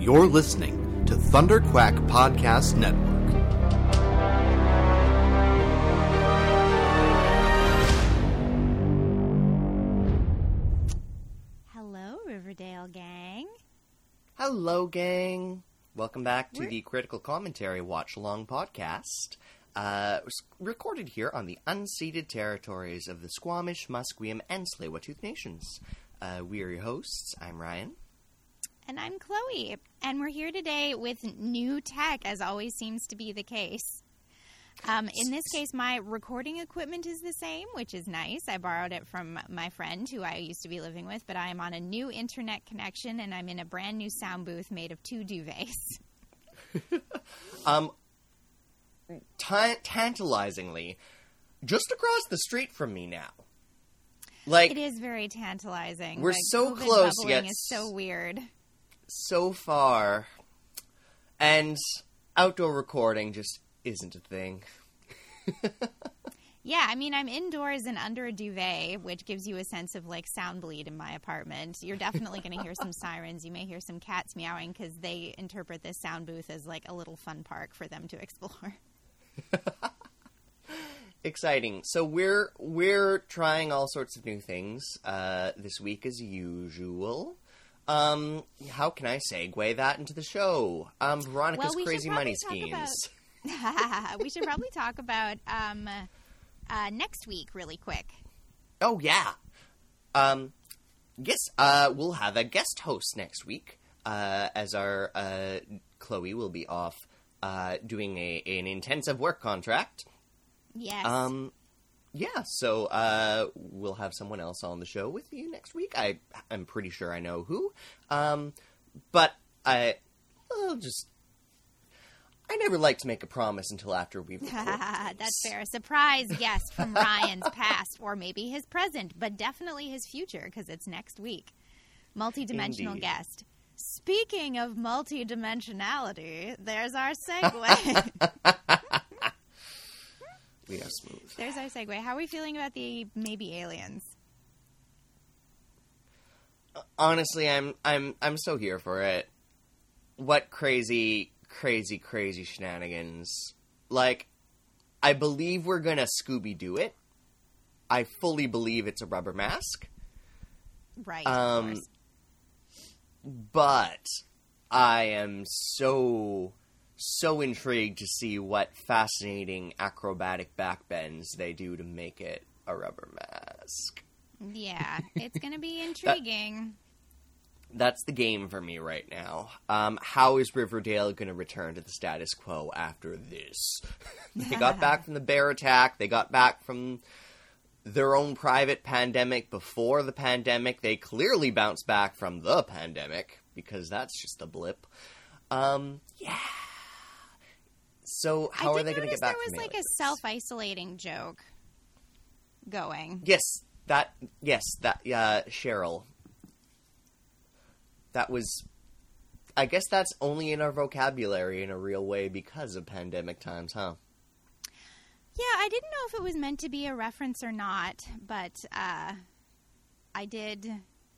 You're listening to Thunderquack Podcast Network. Hello, Riverdale gang. Hello, gang. Welcome back to the Critical Commentary Watch Along podcast. Recorded here on the unceded territories of the Squamish, Musqueam, and Tsleil-Waututh nations. We are your hosts. I'm Ryan. And I'm Chloe. And we're here today with new tech, as always seems to be the case. In this case, my recording equipment is the same, which is nice. I borrowed it from my friend who I used to be living with, but I am on a new internet connection, and I'm in a brand new sound booth made of two duvets. Tantalizingly, just across the street from me now. Like, it is very tantalizing. We're like, so COVID close, yet is so weird. So far. And outdoor recording just isn't a thing. Yeah, I mean, I'm indoors and under a duvet, which gives you a sense of, like, sound bleed in my apartment. You're definitely going to hear some sirens. You may hear some cats meowing because they interpret this sound booth as, like, a little fun park for them to explore. Exciting. So we're trying all sorts of new things this week as usual. How can I segue that into the show? Veronica's crazy money schemes. We should probably talk about next week really quick. Oh, yeah. Yes, we'll have a guest host next week as our Chloe will be off doing an intensive work contract. Yes. Yeah, so we'll have someone else on the show with you next week. I'm pretty sure I know who. But I never like to make a promise until after we've recorded. That's fair. A surprise guest from Ryan's past, or maybe his present, but definitely his future, because it's next week. Multidimensional Indeed. Guest. Speaking of multidimensionality, there's our segue. We are smooth. There's our segue. How are we feeling about the maybe aliens? Honestly, I'm so here for it. What crazy shenanigans. Like, I believe we're gonna Scooby-Doo it. I fully believe it's a rubber mask. Right. Of course. But I am so intrigued to see what fascinating acrobatic backbends they do to make it a rubber mask. Yeah, it's going to be intriguing. That's the game for me right now. How is Riverdale going to return to the status quo after this? They got back from the bear attack. They got back from their own private pandemic before the pandemic. They clearly bounced back from the pandemic because that's just a blip. Yeah. So how are they going to get back from there was like a self-isolating joke going. Yes, that Cheryl. That was, I guess that's only in our vocabulary in a real way because of pandemic times, huh? Yeah, I didn't know if it was meant to be a reference or not, but I did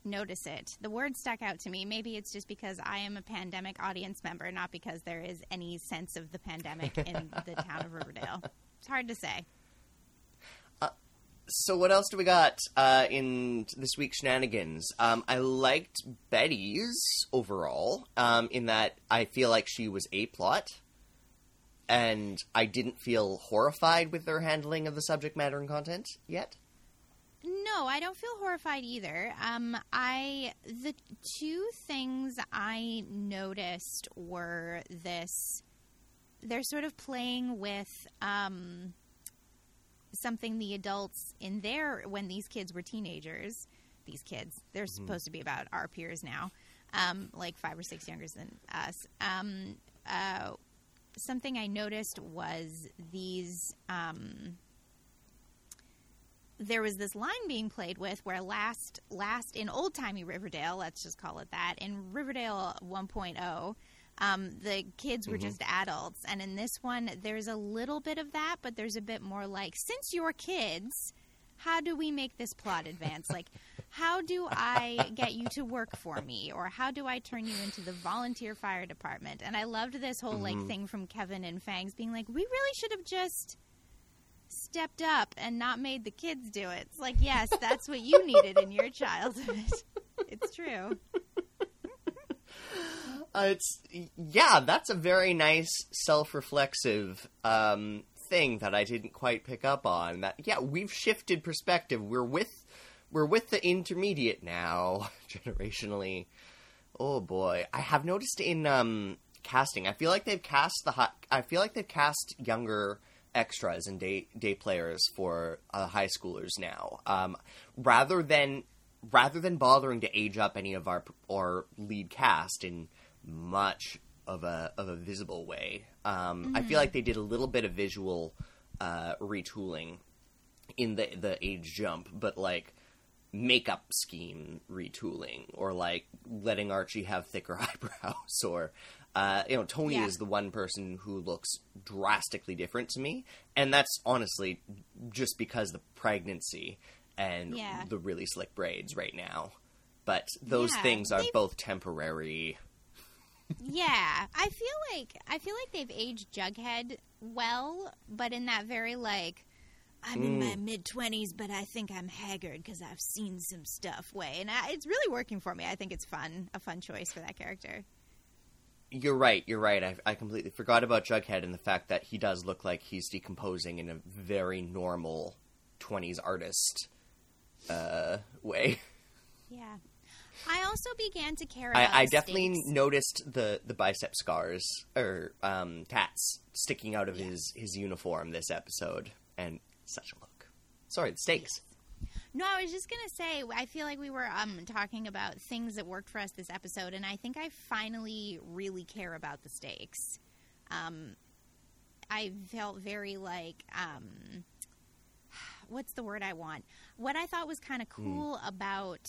notice it. The word stuck out to me. Maybe it's just because I am a pandemic audience member, not because there is any sense of the pandemic in the town of Riverdale. It's hard to say. So what else do we got in this week's shenanigans? I liked Betty's overall in that I feel like she was A-plot, and I didn't feel horrified with their handling of the subject matter and content yet. No, I don't feel horrified either. The two things I noticed were this, they're sort of playing with something the adults in there, when these kids were teenagers, they're supposed to be about our peers now, like 5 or 6 younger than us. Something I noticed was these... there was this line being played with where last in old-timey Riverdale, let's just call it that, in Riverdale 1.0, the kids were just adults. And in this one, there's a little bit of that, but there's a bit more like, since you're kids, how do we make this plot advance? Like, how do I get you to work for me? Or how do I turn you into the volunteer fire department? And I loved this whole, like, thing from Kevin and Fangs being like, we really should have just stepped up and not made the kids do it. It's like, yes, that's what you needed in your childhood. It's true. That's a very nice self-reflexive thing that I didn't quite pick up on. That we've shifted perspective. We're with the intermediate now, generationally. Oh boy, I have noticed in casting. I feel like they've cast cast younger extras and day players for high schoolers now, rather than bothering to age up any of our lead cast in much of a visible way. I feel like they did a little bit of visual retooling in the age jump, but like makeup scheme retooling, or like letting Archie have thicker eyebrows, or Tony is the one person who looks drastically different to me, and that's honestly just because the pregnancy and the really slick braids right now. But those things are both temporary. Yeah, I feel like they've aged Jughead well, but in that very like, I'm in my mid-20s, but I think I'm haggard because I've seen some stuff way, and it's really working for me. I think it's a fun choice for that character. You're right. I completely forgot about Jughead and the fact that he does look like he's decomposing in a very normal 20s artist way. Yeah. I also began to care about I definitely noticed the bicep scars, or tats, sticking out of his uniform this episode. And such a look. Sorry, the stakes. No, I was just going to say, I feel like we were talking about things that worked for us this episode, and I think I finally really care about the stakes. I felt very like... what's the word I want? What I thought was kind of cool about...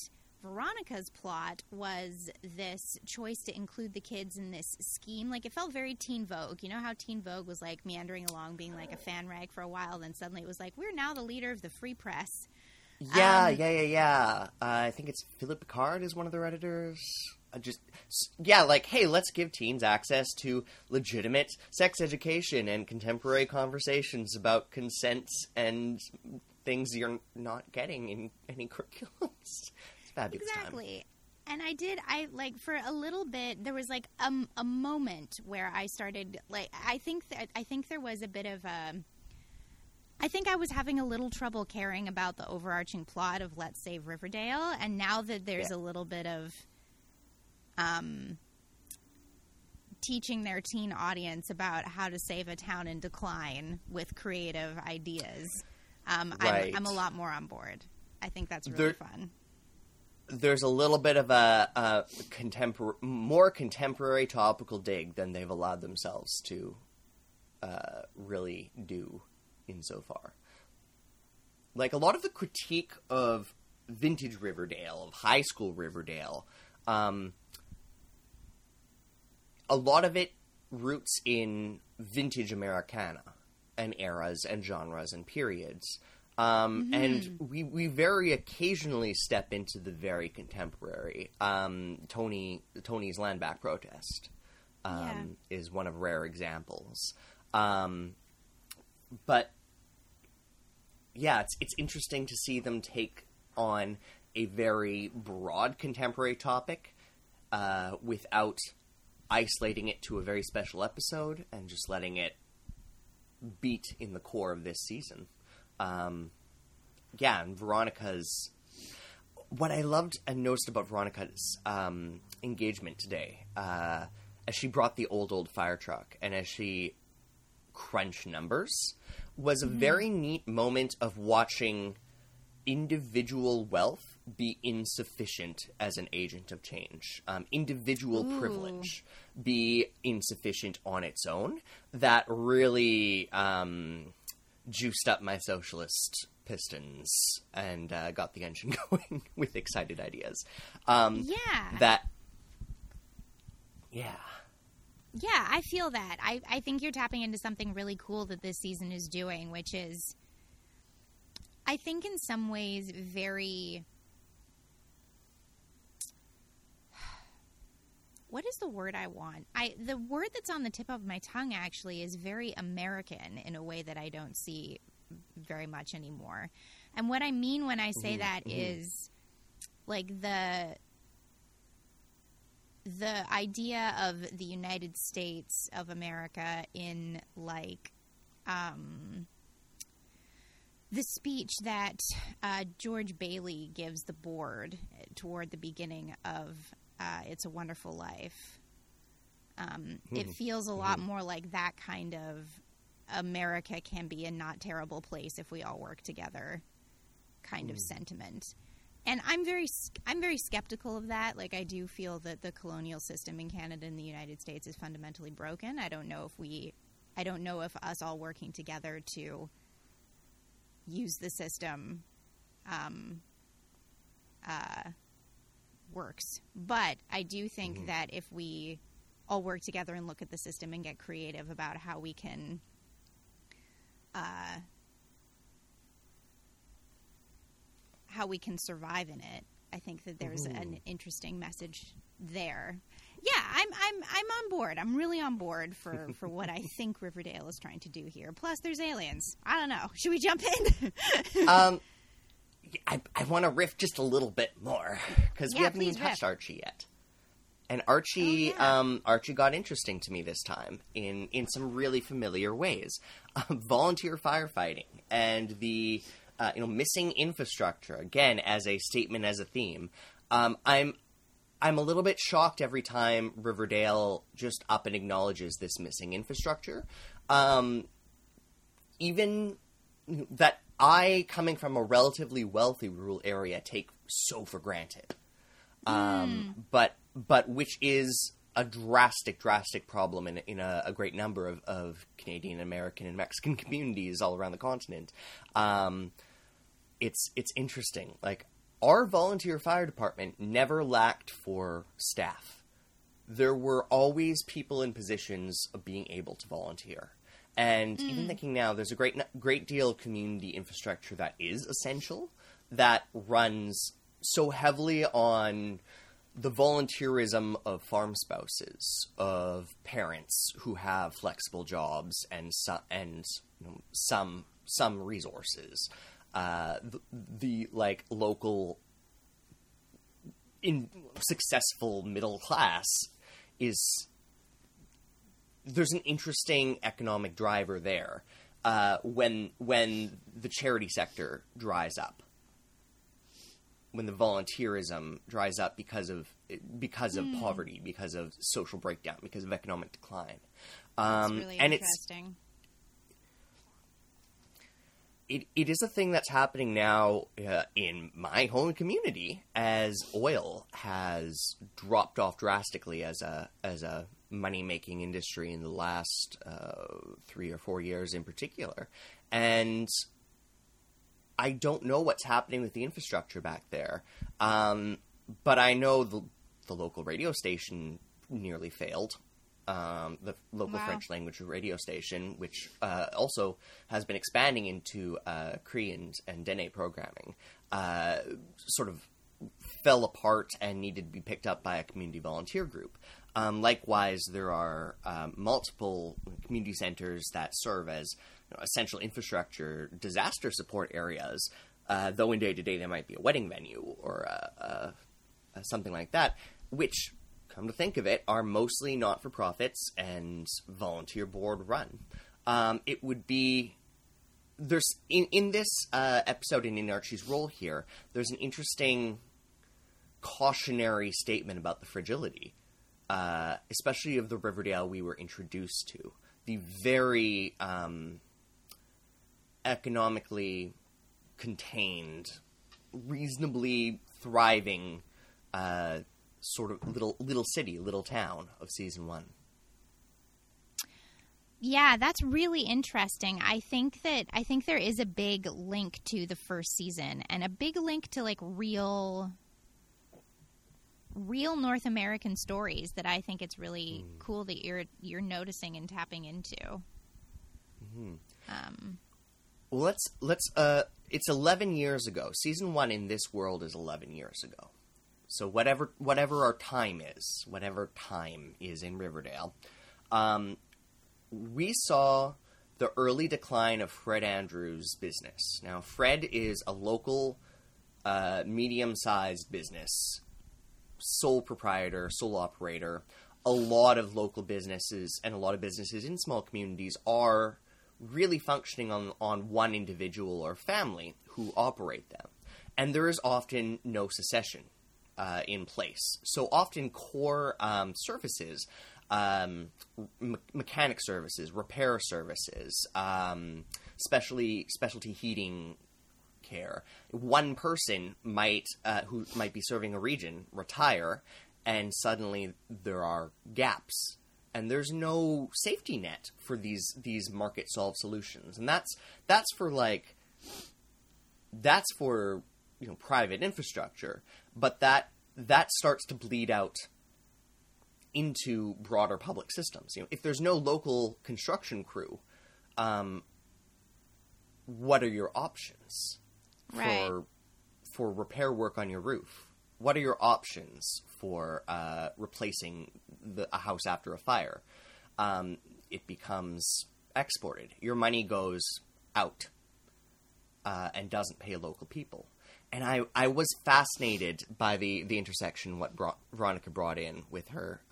Veronica's plot was this choice to include the kids in this scheme. Like, it felt very Teen Vogue. You know how Teen Vogue was, like, meandering along, being, like, a fan rag for a while, then suddenly it was like, we're now the leader of the free press. Yeah. I think it's Philip Picard is one of their editors. Hey, let's give teens access to legitimate sex education and contemporary conversations about consents and things you're not getting in any curriculums. Exactly. And I for a little bit, there was, like, a moment where I started, like, I think there was a bit of a, I think I was having a little trouble caring about the overarching plot of Let's Save Riverdale, and now that there's a little bit of teaching their teen audience about how to save a town in decline with creative ideas, I'm a lot more on board. I think that's really fun. There's a little bit of a more contemporary topical dig than they've allowed themselves to really do insofar. Like, a lot of the critique of vintage Riverdale, of high school Riverdale, a lot of it roots in vintage Americana and eras and genres and periods. And we very occasionally step into the very contemporary. Tony's land back protest is one of rare examples. It's interesting to see them take on a very broad contemporary topic without isolating it to a very special episode and just letting it beat in the core of this season. And Veronica's... What I loved and noticed about Veronica's engagement today, as she brought the old fire truck and as she crunched numbers, was a very neat moment of watching individual wealth be insufficient as an agent of change. Individual privilege be insufficient on its own. That really... juiced up my socialist pistons and got the engine going with excited ideas. Yeah, I feel that. I think you're tapping into something really cool that this season is doing, which is I think in some ways very... What is the word I want? The word that's on the tip of my tongue actually is very American in a way that I don't see very much anymore. And what I mean when I say that is like the idea of the United States of America in like the speech that George Bailey gives the board toward the beginning of It's a Wonderful Life. It feels a lot more like that kind of America can be a not terrible place if we all work together kind of sentiment. And I'm very skeptical of that. Like, I do feel that the colonial system in Canada and the United States is fundamentally broken. I don't know if us all working together to use the system works. But I do think that if we all work together and look at the system and get creative about how we can survive in it, I think that there's an interesting message there. Yeah, I'm on board. I'm really on board for what I think Riverdale is trying to do here. Plus, there's aliens. I don't know. Should we jump in? I want to riff just a little bit more because we haven't even touched Archie yet. And Archie got interesting to me this time in some really familiar ways. Volunteer firefighting and the missing infrastructure again as a statement, as a theme. I'm a little bit shocked every time Riverdale just up and acknowledges this missing infrastructure. Even that I, coming from a relatively wealthy rural area, take so for granted. But which is a drastic problem in a great number of Canadian, American, and Mexican communities all around the continent. It's interesting. Like, our volunteer fire department never lacked for staff. There were always people in positions of being able to volunteer. And even thinking now, there's a great deal of community infrastructure that is essential, that runs so heavily on the volunteerism of farm spouses, of parents who have flexible jobs and some resources, the local in successful middle class is. There's an interesting economic driver there when the charity sector dries up, when the volunteerism dries up because of poverty, because of social breakdown, because of economic decline. That's really interesting. It is a thing that's happening now in my home community, as oil has dropped off drastically as a money-making industry in the last 3 or 4 years in particular. And I don't know what's happening with the infrastructure back there. But I know the local radio station nearly failed. The local French language radio station, which also has been expanding into Cree and Dene programming, sort of fell apart and needed to be picked up by a community volunteer group. Likewise, there are multiple community centers that serve as essential infrastructure, disaster support areas, though in day-to-day there might be a wedding venue or something like that, which... come to think of it, are mostly not-for-profits and volunteer board run. It would be... there's in this episode and in Archie's role here, there's an interesting cautionary statement about the fragility, especially of the Riverdale we were introduced to. The very economically contained, reasonably thriving sort of little city, little town of season one. Yeah, that's really interesting. I think there is a big link to the first season and a big link to like real North American stories that I think it's really cool that you're noticing and tapping into. Let's it's 11 years ago. Season 1 in this world is 11 years ago. So whatever our time is, whatever time is in Riverdale, we saw the early decline of Fred Andrews' business. Now, Fred is a local medium-sized business, sole proprietor, sole operator. A lot of local businesses and a lot of businesses in small communities are really functioning on one individual or family who operate them. And there is often no succession in place. So often core services, mechanic services, repair services, specialty heating care. One person might who might be serving a region retire, and suddenly there are gaps. And there's no safety net for these market solved solutions. And that's for you know, private infrastructure, but that starts to bleed out into broader public systems. You know, if there's no local construction crew, what are your options for repair work on your roof? What are your options for replacing a house after a fire? It becomes exported. Your money goes out and doesn't pay local people. And I was fascinated by the intersection, what Veronica brought in with her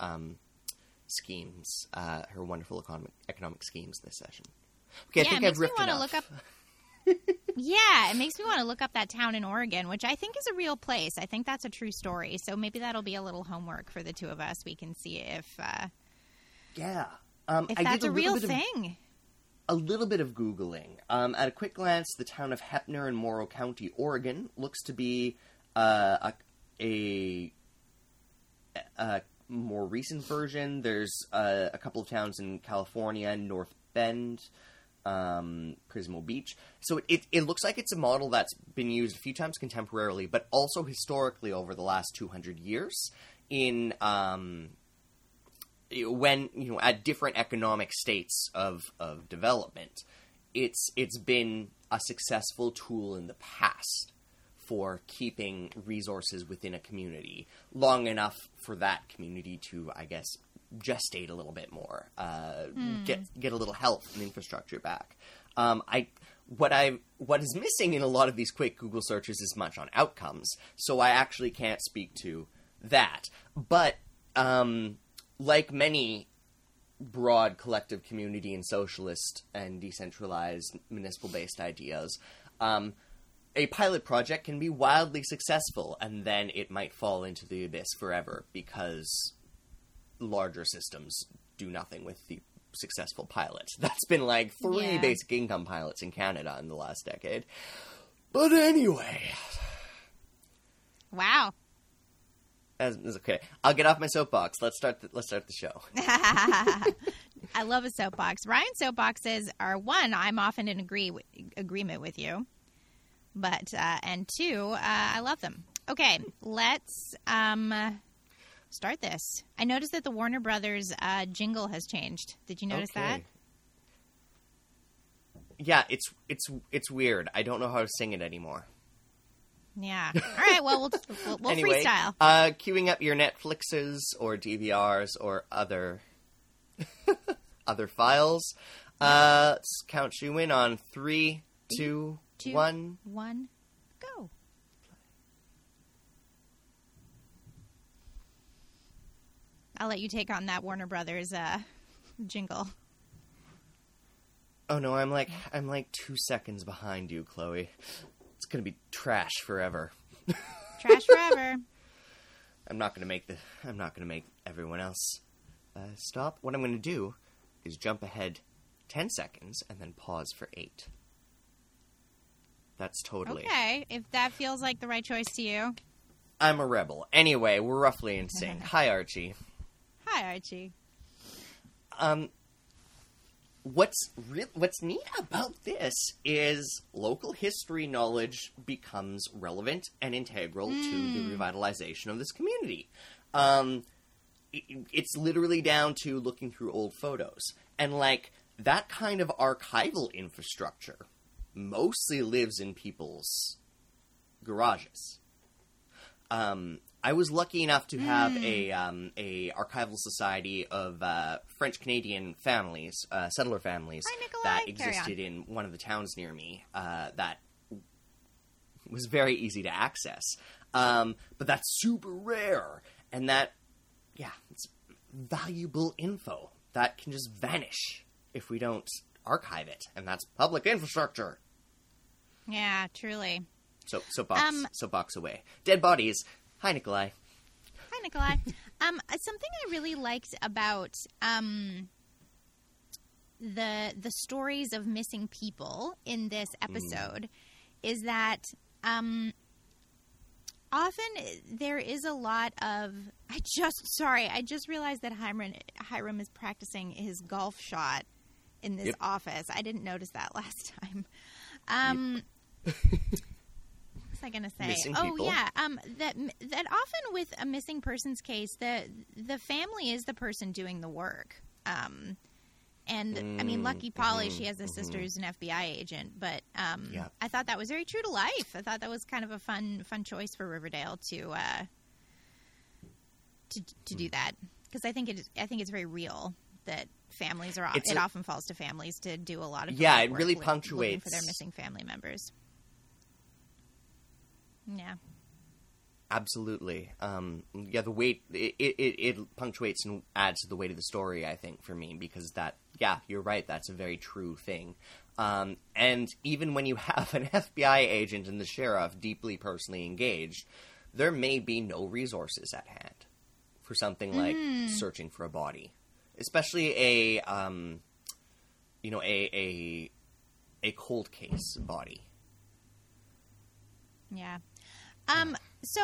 schemes, her wonderful economic schemes this session. Okay, I think I've ripped enough. Yeah, it makes me want to look up that town in Oregon, which I think is a real place. I think that's a true story. So maybe that'll be a little homework for the two of us. We can see if that's a real thing. A little bit of Googling. At a quick glance, the town of Heppner in Morrow County, Oregon, looks to be a more recent version. There's a couple of towns in California, North Bend, Pismo Beach. So it looks like it's a model that's been used a few times contemporarily, but also historically over the last 200 years in... when, you know, at different economic states of development, it's been a successful tool in the past for keeping resources within a community long enough for that community to, I guess, gestate a little bit more, get a little help and infrastructure back. What is missing in a lot of these quick Google searches is much on outcomes, so I actually can't speak to that. But like many broad collective community and socialist and decentralized municipal-based ideas, a pilot project can be wildly successful, and then it might fall into the abyss forever because larger systems do nothing with the successful pilot. That's been like three basic income pilots in Canada in the last decade. But anyway. Wow. Okay, I'll get off my soapbox. Let's start the show. I love a soapbox. Ryan's soapboxes are, one, I'm often in agreement with you, but and two, I love them. Okay, let's start this. I noticed that the Warner Brothers jingle has changed. Did you notice that? Yeah, it's weird. I don't know how to sing it anymore. Yeah. All right. Well, we'll anyway, freestyle. Queuing up your Netflixes or DVRs or other files. Let's count you in on 3, 2, 1. One, go. I'll let you take on that Warner Brothers jingle. Oh no, I'm like 2 seconds behind you, Chloe. It's going to be trash forever. Trash forever. I'm not going to make everyone else stop. What I'm going to do is jump ahead 10 seconds and then pause for 8. That's totally... Okay, if that feels like the right choice to you. I'm a rebel. Anyway, we're roughly in sync. Hi, Archie. Hi, Archie. What's neat about this is local history knowledge becomes relevant and integral to the revitalization of this community. It's literally down to looking through old photos. And, like, that kind of archival infrastructure mostly lives in people's garages. I was lucky enough to have a archival society of French Canadian families, settler families, that existed in one of the towns near me. That was very easy to access, but that's super rare, and that it's valuable info that can just vanish if we don't archive it, and that's public infrastructure. Yeah, truly. So soapbox away. Dead bodies. Hi, Nikolai. Something I really liked about the stories of missing people in this episode is that often there is a lot of I just realized that Hiram is practicing his golf shot in this office. I didn't notice that last time. I gonna say missing people. That often with a missing person's case the family is the person doing the work, I mean, Lucky Polly, she has a sister who's an FBI agent, but I thought that was very true to life. I thought that was kind of a fun choice for Riverdale to do that, because I think it's very real that families are it often falls to families to do a lot of it work really punctuates for their missing family members. Yeah. Absolutely. The weight it punctuates and adds to the weight of the story, I think, for me, because that you're right, that's a very true thing. And even when you have an FBI agent and the sheriff deeply personally engaged, there may be no resources at hand for something like searching for a body. Especially a cold case body. Yeah. So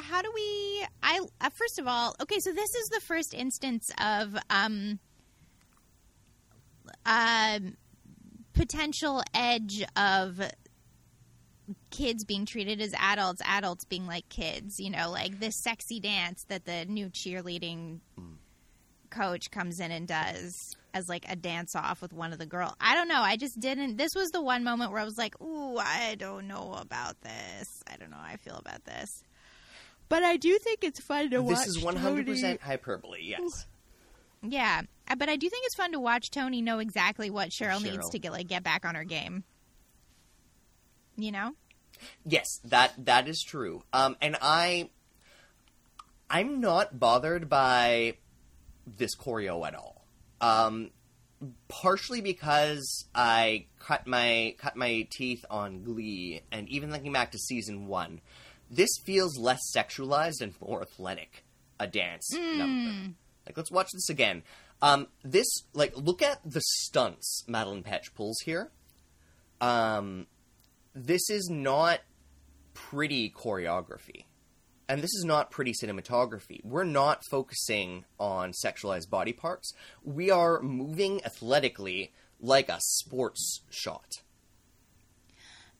how do we? First of all, okay. So this is the first instance of potential edge of kids being treated as adults, adults being like kids. You know, like this sexy dance that the new cheerleading coach comes in and does as like a dance off with one of the girls. I don't know. I just didn't. This was the one moment where I was like, ooh, I don't know about this. I don't know how I feel about this. But I do think it's fun to watch. This is 100% Tony. Hyperbole, yes. Yeah. But I do think it's fun to watch Tony know exactly what Cheryl needs to get back on her game. You know? Yes, that is true. And I'm not bothered by this choreo at all. Partially because I cut my teeth on Glee, and even thinking back to season 1, this feels less sexualized and more athletic. A dance number. Like, let's watch this again. This, look at the stunts Madeline Petsch pulls here. This is not pretty choreography. And this is not pretty cinematography. We're not focusing on sexualized body parts. We are moving athletically like a sports shot.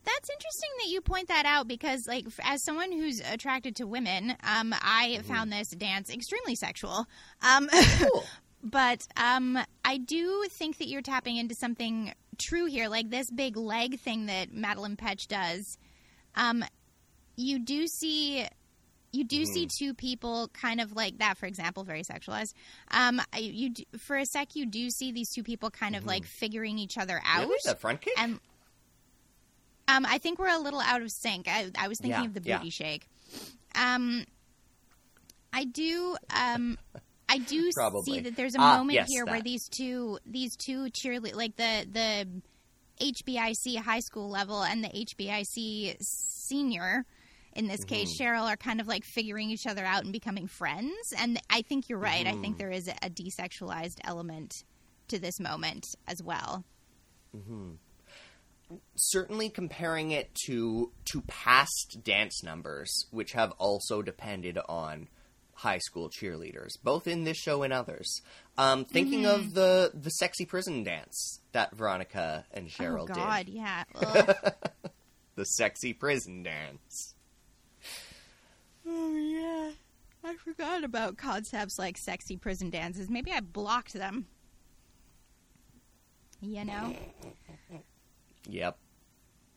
That's interesting that you point that out, because, as someone who's attracted to women, I found this dance extremely sexual. Cool. But I do think that you're tapping into something true here, like this big leg thing that Madeline Petsch does. You do see two people kind of like that, for example, very sexualized. For a sec, you do see these two people kind of figuring each other out. Really? The front kick? And, I think we're a little out of sync. I was thinking of the booty shake. I do see that there's a moment here where these two cheerleaders, like the HBIC high school level and the HBIC senior, in this case, Cheryl, are kind of figuring each other out and becoming friends. And I think you're right. I think there is a desexualized element to this moment as well. Mm-hmm. Certainly comparing it to past dance numbers, which have also depended on high school cheerleaders, both in this show and others. Thinking of the sexy prison dance that Veronica and Cheryl did. Oh, God, yeah. The sexy prison dance. Oh, yeah. I forgot about concepts like sexy prison dances. Maybe I blocked them. You know? Yep.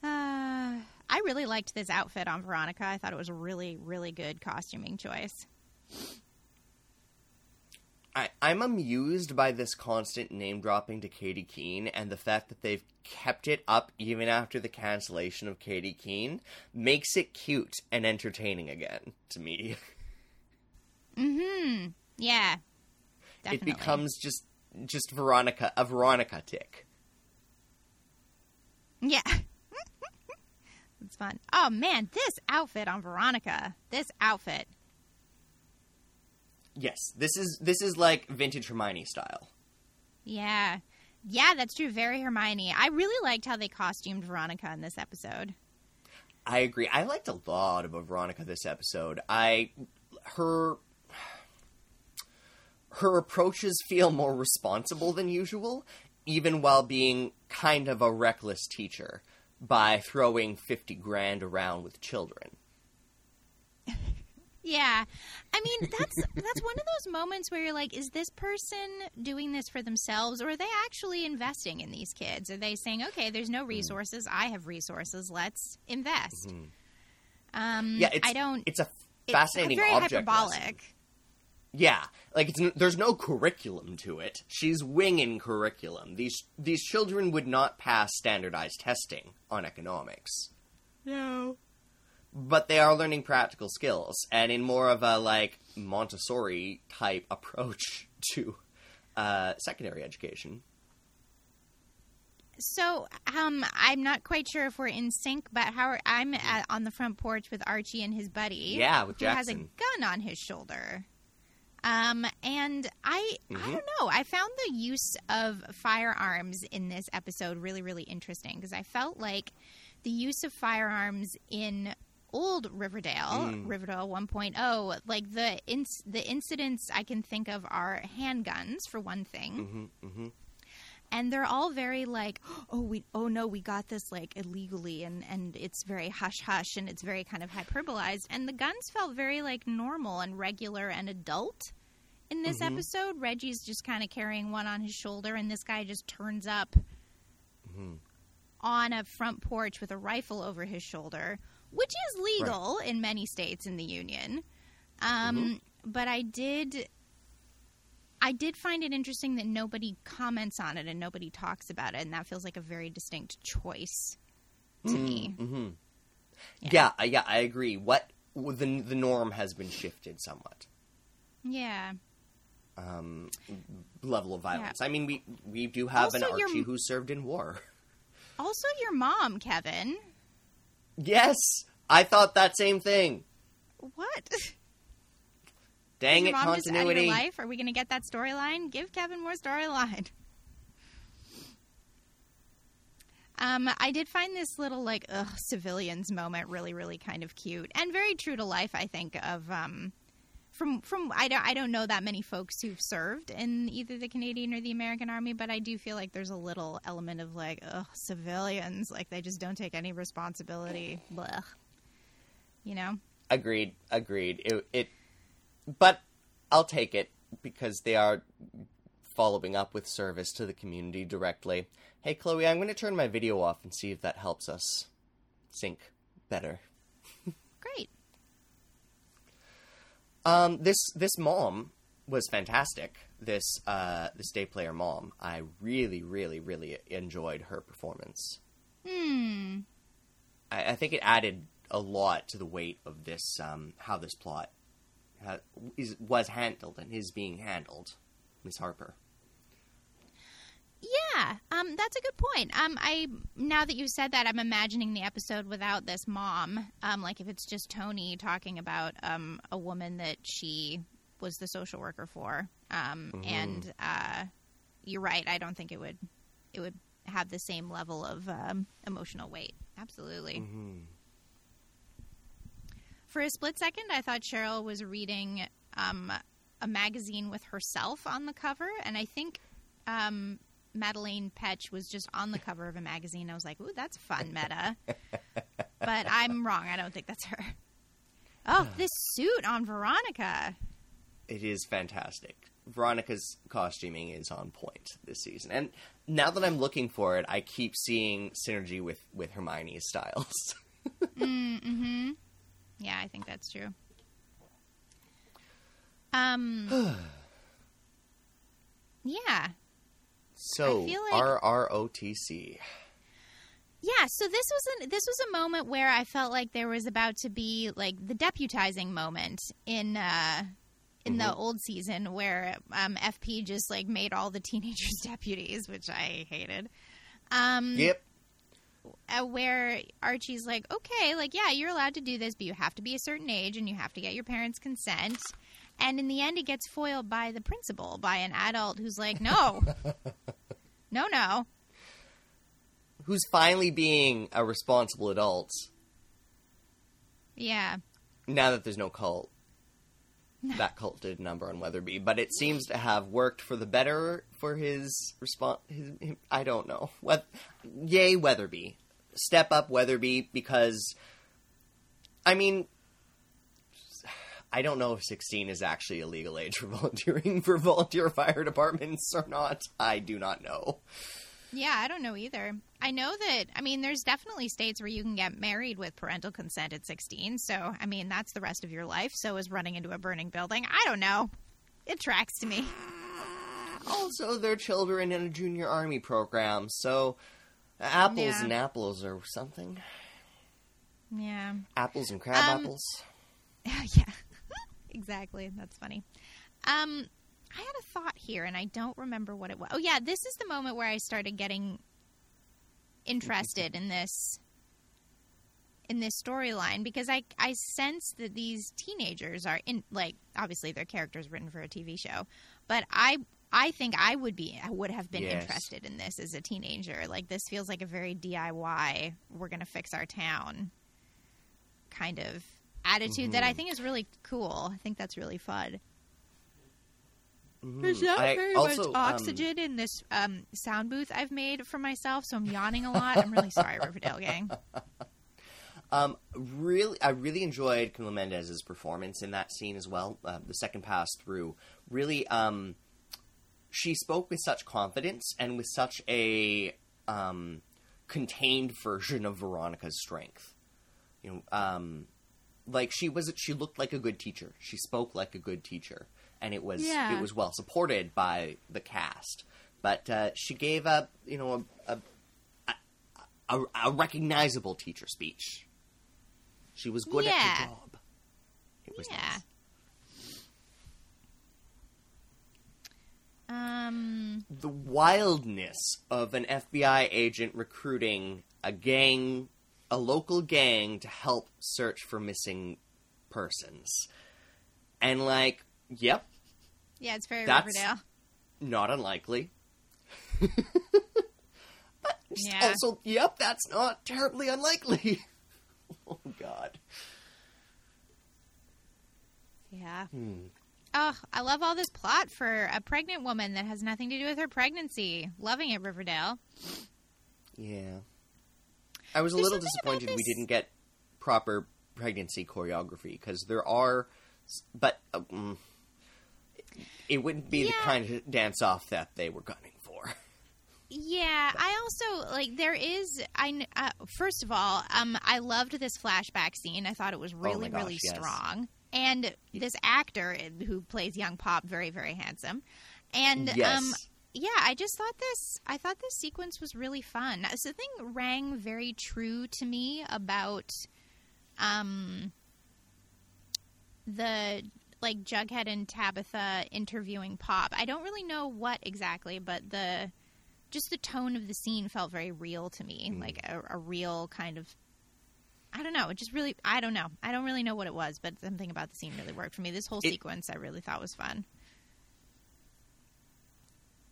I really liked this outfit on Veronica. I thought it was a really, really good costuming choice. I'm amused by this constant name-dropping to Katy Keene and the fact that they've kept it up even after the cancellation of Katy Keene makes it cute and entertaining again to me. Mm-hmm. Yeah. Definitely. It becomes just Veronica, a Veronica tick. Yeah. It's fun. Oh, man, this outfit on Veronica. This outfit. Yes, this is like vintage Hermione style. Yeah. Yeah, that's true. Very Hermione. I really liked how they costumed Veronica in this episode. I agree. I liked a lot about Veronica this episode. Her approaches feel more responsible than usual, even while being kind of a reckless teacher by throwing $50,000 around with children. Yeah. I mean, that's one of those moments where you're like, is this person doing this for themselves, or are they actually investing in these kids? Are they saying, okay, there's no resources. I have resources. Let's invest. Mm-hmm. It's a fascinating object. It's very hyperbolic. Lesson. Yeah, like there's no curriculum to it. She's winging curriculum. These children would not pass standardized testing on economics. No. But they are learning practical skills, and in more of a, like, Montessori-type approach to secondary education. So, I'm not quite sure if we're in sync, but I'm on the front porch with Archie and his buddy. Yeah, with Jackson. Who has a gun on his shoulder. I don't know. I found the use of firearms in this episode really, really interesting, because I felt like the use of firearms in old Riverdale 1.0, like the incidents I can think of are handguns, for one thing. Mm-hmm, mm-hmm. And they're all very like, we got this like illegally, and it's very hush-hush, and it's very kind of hyperbolized. And the guns felt very like normal and regular and adult in this mm-hmm. episode. Reggie's just kind of carrying one on his shoulder, and this guy just turns up mm-hmm. on a front porch with a rifle over his shoulder, which is legal right. in many states in the Union. Mm-hmm. But I did find it interesting that nobody comments on it and nobody talks about it, and that feels like a very distinct choice to me. Mm-hmm. Yeah, I agree. What the norm has been shifted somewhat. Yeah. Level of violence. Yeah. I mean, we do have also an Archie who served in war. Also, your mom, Kevin. Yes, I thought that same thing. What? Dang it, continuity! Just out of your life? Are we going to get that storyline? Give Kevin more storyline. I did find this little like civilians moment really, really kind of cute and very true to life. I think of I don't know that many folks who've served in either the Canadian or the American Army, but I do feel like there's a little element of like civilians, like they just don't take any responsibility. Blech. You know? Agreed. It. But I'll take it, because they are following up with service to the community directly. Hey, Chloe, I'm going to turn my video off and see if that helps us sync better. Great. This mom was fantastic. This day player mom. I really, really, really enjoyed her performance. I think it added a lot to the weight of this, how this plot was handled and is being handled, Miss Harper. Yeah, that's a good point. Now that you said that, I'm imagining the episode without this mom. Like if it's just Tony talking about a woman that she was the social worker for. And you're right. I don't think it would have the same level of emotional weight. Absolutely. Mm-hmm. For a split second, I thought Cheryl was reading a magazine with herself on the cover, and I think Madeline Petsch was just on the cover of a magazine. I was like, ooh, that's fun meta. But I'm wrong. I don't think that's her. Oh, this suit on Veronica. It is fantastic. Veronica's costuming is on point this season. And now that I'm looking for it, I keep seeing synergy with Hermione's styles. Mm-hmm. Yeah, I think that's true. Yeah. So, like... RROTC. Yeah, so this was a moment where I felt like there was about to be, like, the deputizing moment in the old season where FP just, like, made all the teenagers deputies, which I hated. Yep. Where Archie's like, okay, like, yeah, you're allowed to do this, but you have to be a certain age and you have to get your parents' consent. And in the end, it gets foiled by the principal, by an adult who's like, no. No. Who's finally being a responsible adult. Yeah. Now that there's no cult. That cult did a number on Weatherby, but it seems to have worked for the better for his response. I don't know. Yay, Weatherby. Step up, Weatherby, because, I mean, I don't know if 16 is actually a legal age for volunteering for volunteer fire departments or not. I do not know. Yeah, I don't know either. I know that, I mean, there's definitely states where you can get married with parental consent at 16. So, I mean, that's the rest of your life. So is running into a burning building. I don't know. It tracks to me. Also, they're children in a junior army program. So apples and apples or something. Yeah. Apples and crab apples. Yeah, exactly. That's funny. I had a thought here, and I don't remember what it was. Oh, yeah, this is the moment where I started getting interested in this storyline, because I sense that these teenagers are in, like, obviously their characters written for a TV show, but I think I would have been interested in this as a teenager. Like, this feels like a very DIY, we're going to fix our town kind of attitude that I think is really cool. I think that's really fun. Mm-hmm. There's not much oxygen in this sound booth I've made for myself, so I'm yawning a lot. I'm really sorry, Riverdale gang. I really enjoyed Camila Mendez's performance in that scene as well. The second pass through, really, she spoke with such confidence and with such a contained version of Veronica's strength. You know, like she looked like a good teacher. She spoke like a good teacher. And it was well supported by the cast, but she gave up, you know, a recognizable teacher speech. She was good at her job. It was nice. The wildness of an FBI agent recruiting a local gang, to help search for missing persons, and like. Yep. Yeah, it's very Riverdale. Not unlikely. But also, yep, that's not terribly unlikely. Oh, God. Yeah. Oh, I love all this plot for a pregnant woman that has nothing to do with her pregnancy. Loving it, Riverdale. Yeah. I was a little disappointed we didn't get proper pregnancy choreography, because there are... But... It wouldn't be the kind of dance-off that they were gunning for. Yeah, but. I also, like, there is, first of all, I loved this flashback scene. I thought it was really, really strong. And this actor who plays young Pop, very, very handsome. And, I thought this sequence was really fun. Something rang very true to me about the... like Jughead and Tabitha interviewing Pop. I don't really know what exactly, but the tone of the scene felt very real to me. Like a real kind of, I don't know. It just really, I don't know. I don't really know what it was, but something about the scene really worked for me. This whole sequence I really thought was fun.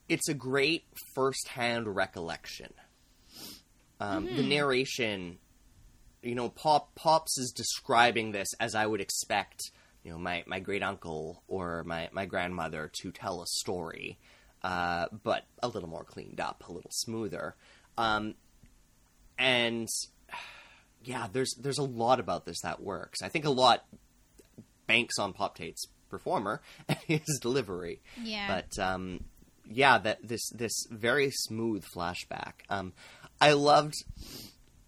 It's a great firsthand recollection. The narration, you know, Pops is describing this as I would expect, you know, my great uncle or my grandmother to tell a story, but a little more cleaned up, a little smoother. And yeah, there's a lot about this that works. I think a lot banks on Pop Tate's performer and his delivery. Yeah. But yeah, that this very smooth flashback. I loved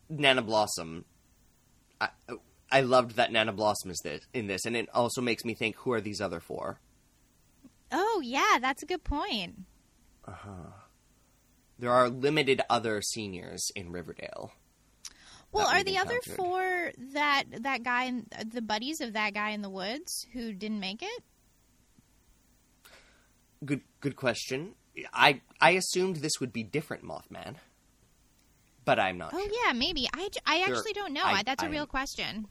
Nana Blossom. I loved that Nana Blossom is in this, and it also makes me think, who are these other four? Oh, yeah, that's a good point. Uh-huh. There are limited other seniors in Riverdale. Well, are the other four that guy, the buddies of that guy in the woods who didn't make it? Good question. I assumed this would be different Mothman, but I'm not sure. Oh, yeah, maybe. I actually don't know. That's a real question.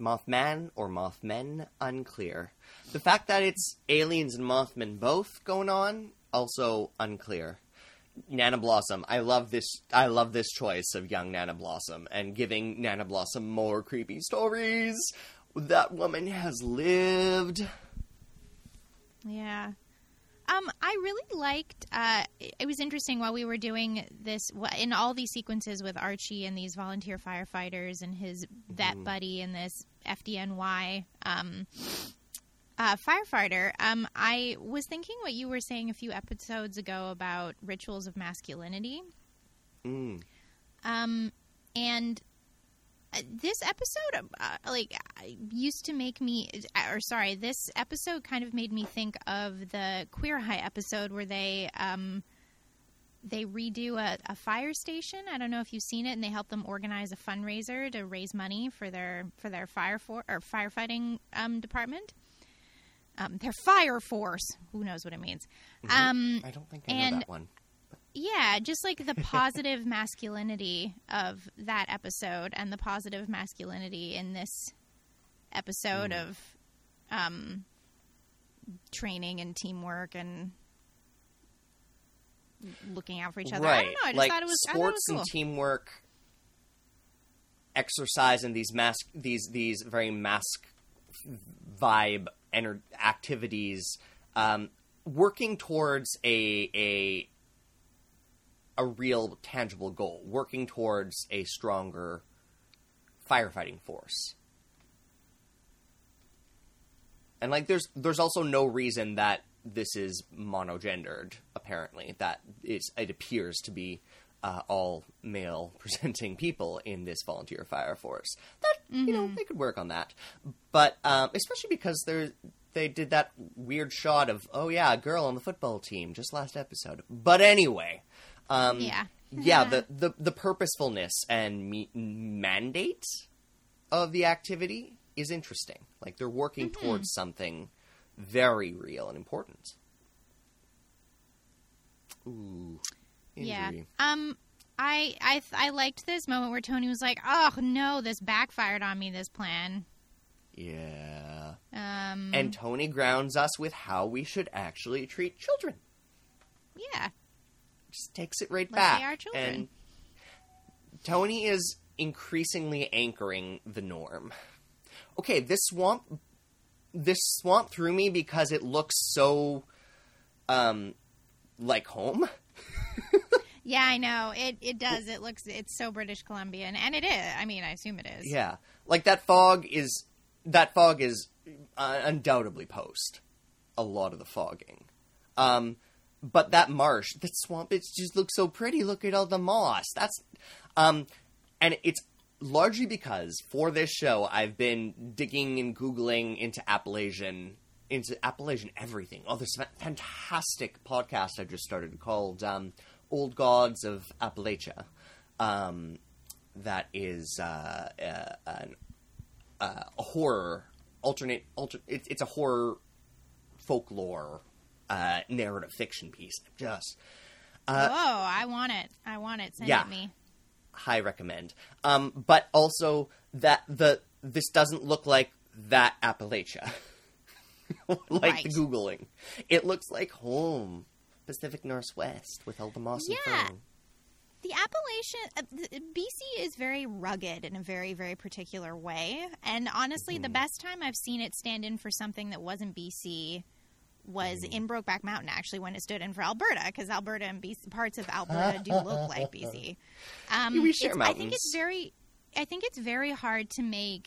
Mothman or Mothmen? Unclear. The fact that it's aliens and Mothmen both going on, also unclear. Nana Blossom. I love this choice of young Nana Blossom and giving Nana Blossom more creepy stories. That woman has lived. Yeah. I really liked, it was interesting while we were doing this, in all these sequences with Archie and these volunteer firefighters and his vet buddy and this FDNY firefighter, I was thinking what you were saying a few episodes ago about rituals of masculinity. Mm. And this episode, used to make me, this episode kind of made me think of the Queer High episode where they redo a fire station. I don't know if you've seen it, and they help them organize a fundraiser to raise money for their firefighting department. Their fire force. Who knows what it means? I don't think I know that one. Yeah, just like the positive masculinity of that episode and the positive masculinity in this episode of training and teamwork and looking out for each other. Right. I don't know. I just thought it was sports and teamwork, exercise, and these very mask vibe activities, working towards a real tangible goal, working towards a stronger firefighting force. And there's also no reason that this is monogendered, apparently, that it appears to be all male presenting people in this volunteer fire force. That they could work on that. But especially because they did that weird shot of, oh yeah, a girl on the football team just last episode. But anyway, the purposefulness and mandate of the activity is interesting. Like, they're working towards something very real and important. Ooh. Injury. Yeah. I liked this moment where Tony was like, oh no, this backfired on me, this plan. Yeah. And Tony grounds us with how we should actually treat children. Yeah. Just takes it right back. They are children. And Tony is increasingly anchoring the norm. Okay, this swamp threw me because it looks so, like home. Yeah, I know. It does. It's so British Columbian, and it is. I mean, I assume it is. Yeah. Like, that fog is undoubtedly post. A lot of the fogging. But that marsh, that swamp, it just looks so pretty. Look at all the moss. That's, and it's largely because for this show, I've been digging and Googling into Appalachian everything. Oh, there's a fantastic podcast I just started called, Old Gods of Appalachia. That is, a horror it's a horror folklore narrative fiction piece. I want it. Send it me. High recommend. But also that this doesn't look like that Appalachia. The Googling. It looks like home. Pacific Northwest with all the moss and fern. The Appalachian BC is very rugged in a very, very particular way. And honestly, the best time I've seen it stand in for something that wasn't BC was in Brokeback Mountain, actually, when it stood in for Alberta, because Alberta and BC, parts of Alberta do look like BC. We share mountains. I think it's very hard to make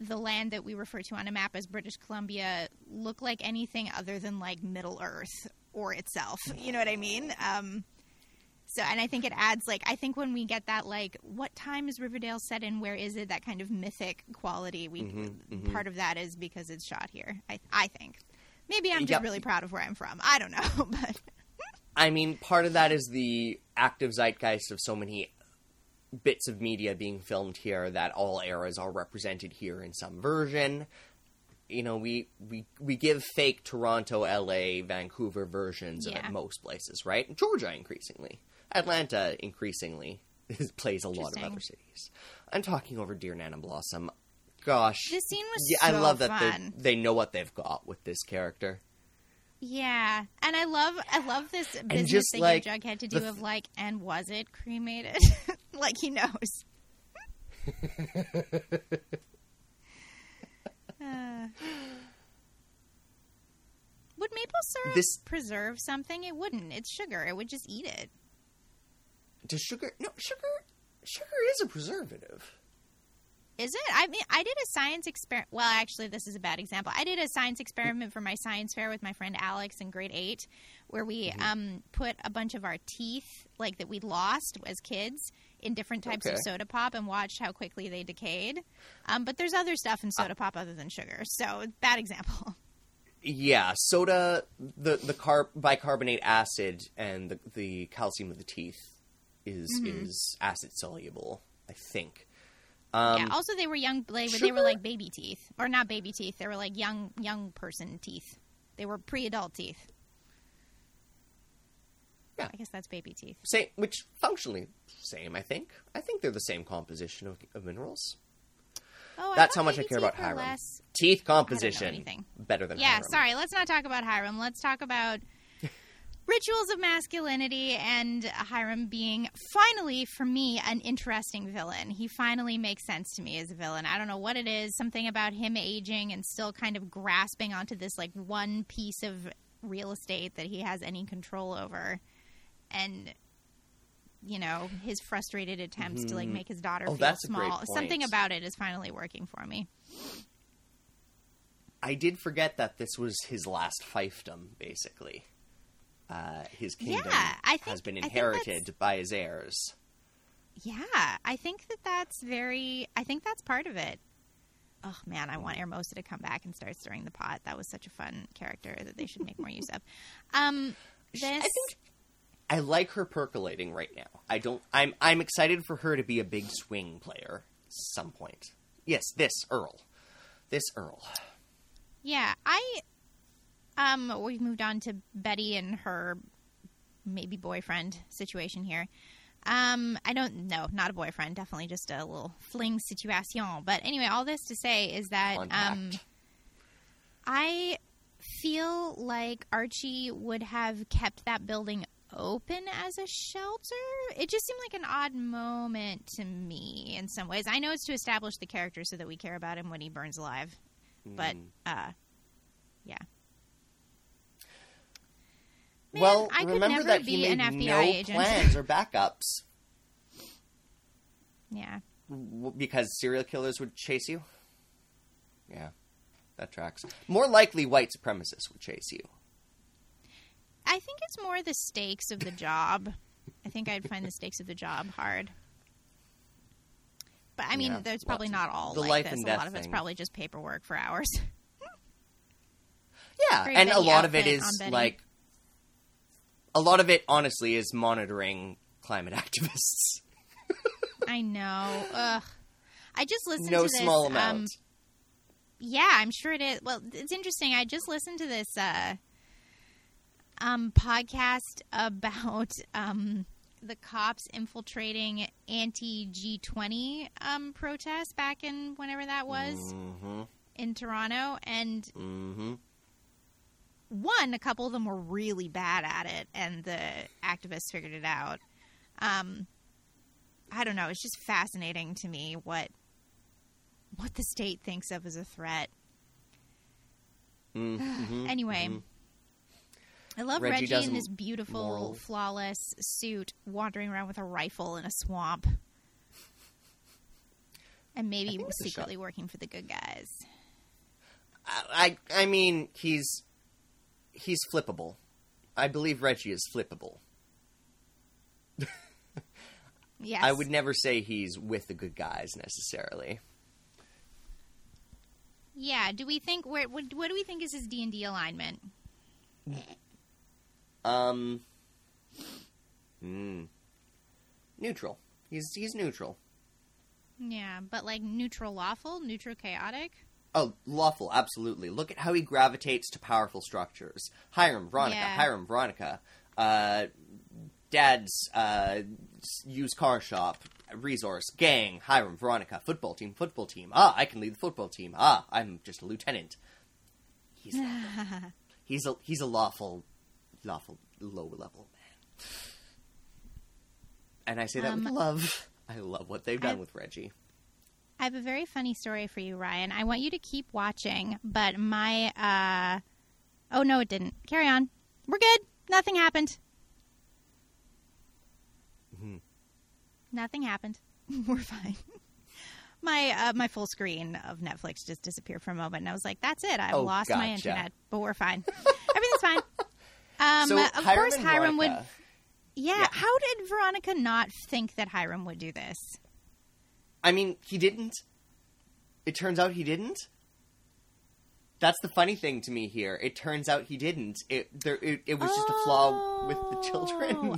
the land that we refer to on a map as British Columbia look like anything other than like Middle Earth or itself. You know what I mean? So, and I think it adds, like, I think when we get that, like, what time is Riverdale set in? Where is it? That kind of mythic quality. Part of that is because it's shot here, I think. Maybe I'm just really proud of where I'm from. I don't know, but... I mean, part of that is the active zeitgeist of so many bits of media being filmed here that all eras are represented here in some version. You know, we give fake Toronto, LA, Vancouver versions of most places, right? Georgia increasingly. Atlanta increasingly plays a lot of other cities. I'm talking over Dear Nana Blossom. Gosh. This scene was so fun. I love that they know what they've got with this character. Yeah, and I love this business thing like, that Jughead had to do of like, and was it cremated? Like he knows. Would maple syrup preserve something? It wouldn't. It's sugar. It would just eat it. Does sugar? No, sugar is a preservative. Is it? I mean, I did a science experiment. Well, actually, this is a bad example. I did a science experiment for my science fair with my friend Alex in grade 8 where we put a bunch of our teeth, like, that we lost as kids in different types of soda pop and watched how quickly they decayed. But there's other stuff in soda pop other than sugar. So, bad example. Yeah. Soda, the bicarbonate acid and the calcium of the teeth is acid-soluble, I think. Also, they were young. They were like baby teeth, or not baby teeth. They were like young person teeth. They were pre-adult teeth. Yeah, I guess that's baby teeth. Same, which functionally same. I think. I think they're the same composition of minerals. Oh, that's how much I care about Hiram. Less... Teeth composition better than Hiram. Yeah, sorry. Let's not talk about Hiram. Let's talk about rituals of masculinity and Hiram being finally, for me, an interesting villain. He finally makes sense to me as a villain. I don't know what it is. Something about him aging and still kind of grasping onto this like one piece of real estate that he has any control over. And, you know, his frustrated attempts to like make his daughter feel small. Something about it is finally working for me. I did forget that this was his last fiefdom, basically. His kingdom has been inherited by his heirs. Yeah, I think that's very... I think that's part of it. Oh, man, I want Hermosa to come back and start stirring the pot. That was such a fun character that they should make more use of. I like her percolating right now. I'm excited for her to be a big swing player at some point. Yes, this Earl. Yeah, we've moved on to Betty and her maybe boyfriend situation here. Not a boyfriend, definitely just a little fling situation. But anyway, all this to say is that I feel like Archie would have kept that building open as a shelter. It just seemed like an odd moment to me in some ways. I know it's to establish the character so that we care about him when he burns alive. But, yeah. Man, well, I could remember never that be he made an FBI agent. Plans or backups. Yeah. Because serial killers would chase you? Yeah. That tracks. More likely white supremacists would chase you. I think it's more the stakes of the job. I think I'd find the stakes of the job hard. But, I mean, there's probably not all like this. A lot of it's probably just paperwork for hours. Yeah, and a lot of it is, like... A lot of it, honestly, is monitoring climate activists. I know. Ugh. I just listened to this. No small amount. Yeah, I'm sure it is. Well, it's interesting. I just listened to this podcast about the cops infiltrating anti-G20 protests back in whenever that was in Toronto. And... One, a couple of them were really bad at it, and the activists figured it out. I don't know. It's just fascinating to me what the state thinks of as a threat. Anyway, I love Reggie in this beautiful, flawless suit wandering around with a rifle in a swamp. And maybe secretly working for the good guys. I mean, he's flippable. I believe Reggie is flippable. Yes. I would never say he's with the good guys necessarily. Yeah. Do we think what do we think is his D&D alignment? Neutral. He's neutral. Yeah, but like neutral lawful, neutral chaotic? Oh, lawful, absolutely. Look at how he gravitates to powerful structures. Hiram, Veronica. Dad's used car shop, resource, gang, Hiram, Veronica, football team. Ah, I can lead the football team. Ah, I'm just a lieutenant. He's lawful. He's a lawful low-level man. And I say that with love. I love what they've done with Reggie. I have a very funny story for you, Ryan. I want you to keep watching, but my... Oh, no, it didn't. Carry on. We're good. Nothing happened. Mm-hmm. Nothing happened. We're fine. My full screen of Netflix just disappeared for a moment, and I was like, that's it. I've lost my internet, but we're fine. Everything's fine. Hiram would... Yeah, how did Veronica not think that Hiram would do this? I mean, he didn't. It turns out he didn't. That's the funny thing to me here. It turns out he didn't. It was just a flaw with the children.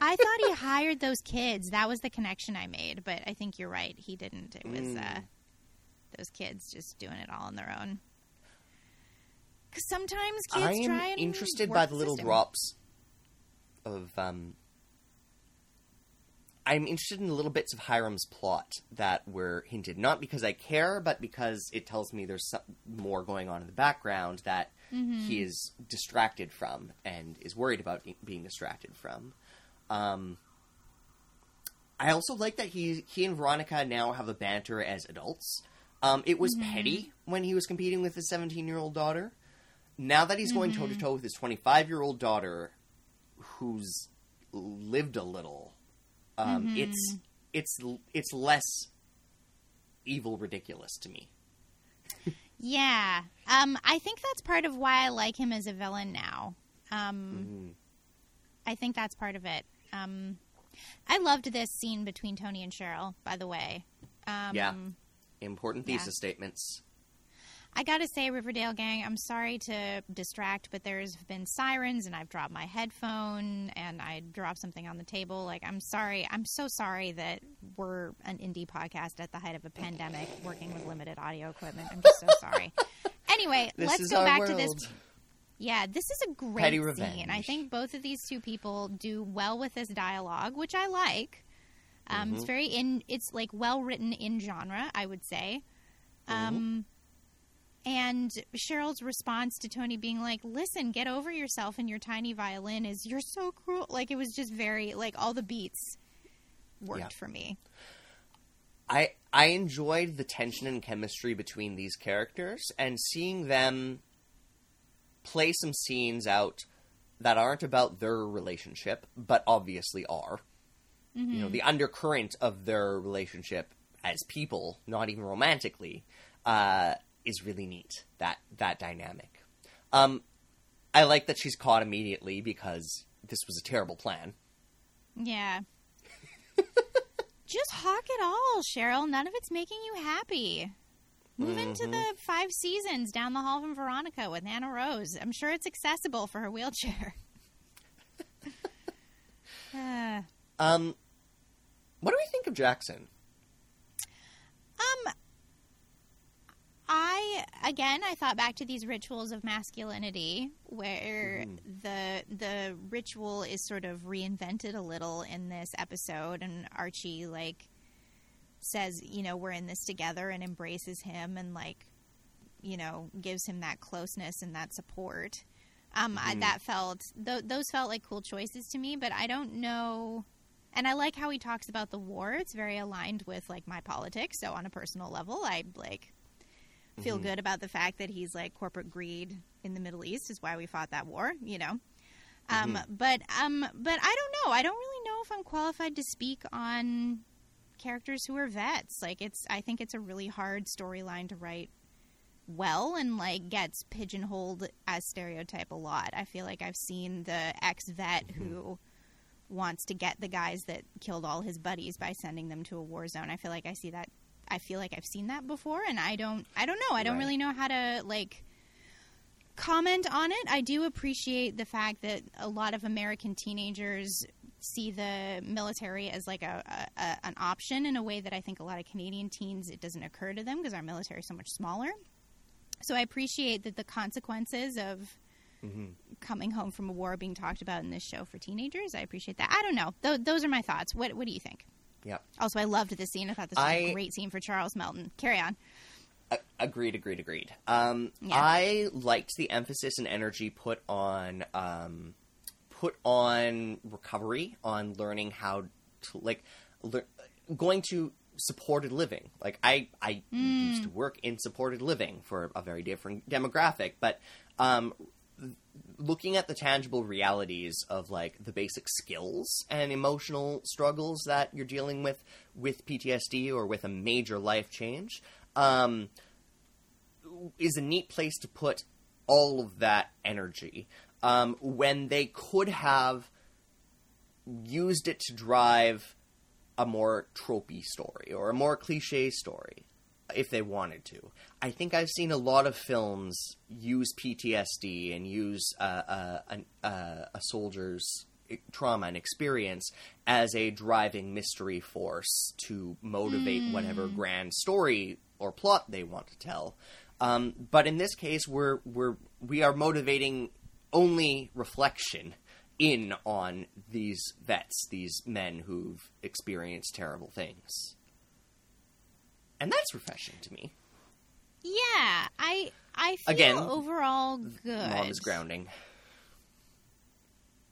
I thought he hired those kids. That was the connection I made, but I think you're right. He didn't. It was those kids just doing it all on their own. Because sometimes kids try and interested by the little drops. I'm interested in the little bits of Hiram's plot that were hinted, not because I care, but because it tells me there's some more going on in the background that he is distracted from and is worried about being distracted from. I also like that he and Veronica now have a banter as adults. It was petty when he was competing with his 17-year-old daughter. Now that he's going toe-to-toe with his 25-year-old daughter... who's lived a little, it's less evil ridiculous to me. Yeah. I think that's part of why I like him as a villain now. I think that's part of it. I loved this scene between Tony and Cheryl, by the way. Yeah. Important thesis statements. I gotta say, Riverdale gang, I'm sorry to distract, but there's been sirens, and I've dropped my headphone, and I dropped something on the table. Like, I'm sorry. I'm so sorry that we're an indie podcast at the height of a pandemic working with limited audio equipment. I'm just so sorry. Anyway, let's go back to this. Yeah, this is a great scene. I think both of these two people do well with this dialogue, which I like. It's very it's like well-written in genre, I would say. And Cheryl's response to Tony being like, listen, get over yourself and your tiny violin is, you're so cruel. Like, it was just very, like, all the beats worked for me. I enjoyed the tension and chemistry between these characters and seeing them play some scenes out that aren't about their relationship, but obviously are. Mm-hmm. You know, the undercurrent of their relationship as people, not even romantically, is really neat, that dynamic. I like that she's caught immediately because this was a terrible plan. Yeah. Just hawk it all, Cheryl. None of it's making you happy. Move into the 5 seasons down the hall from Veronica with Nana Rose. I'm sure it's accessible for her wheelchair. What do we think of Jackson? I thought back to these rituals of masculinity where the ritual is sort of reinvented a little in this episode, and Archie, like, says, you know, we're in this together, and embraces him and, like, you know, gives him that closeness and that support. Those felt like cool choices to me, but I don't know... And I like how he talks about the war. It's very aligned with, like, my politics, so on a personal level, I, like... feel good about the fact that he's like corporate greed in the Middle East is why we fought that war, you know. But I don't know. I don't really know if I'm qualified to speak on characters who are vets. Like, it's, I think it's a really hard storyline to write well, and like gets pigeonholed as stereotype a lot. I feel like I've seen the ex-vet who wants to get the guys that killed all his buddies by sending them to a war zone. I feel like I see that. I feel like I've seen that before, and I don't know. I don't really know how to like comment on it. I do appreciate the fact that a lot of American teenagers see the military as like an option in a way that I think a lot of Canadian teens, it doesn't occur to them because our military is so much smaller. So I appreciate that the consequences of coming home from a war are being talked about in this show for teenagers. I appreciate that. I don't know. Those are my thoughts. What do you think? Yeah. Also, I loved this scene. I thought this was a great scene for Charles Melton. Carry on. Agreed. I liked the emphasis and energy put on recovery, on learning how to, like, going to supported living. Like, I used to work in supported living for a very different demographic, but looking at the tangible realities of, like, the basic skills and emotional struggles that you're dealing with PTSD or with a major life change, is a neat place to put all of that energy. When they could have used it to drive a more tropey story or a more cliche story if they wanted to. I think I've seen a lot of films use PTSD and use a soldier's trauma and experience as a driving mystery force to motivate whatever grand story or plot they want to tell. But in this case, we are motivating only reflection in on these vets, these men who've experienced terrible things. And that's refreshing to me. Yeah, I feel again, overall good. Mom is grounding.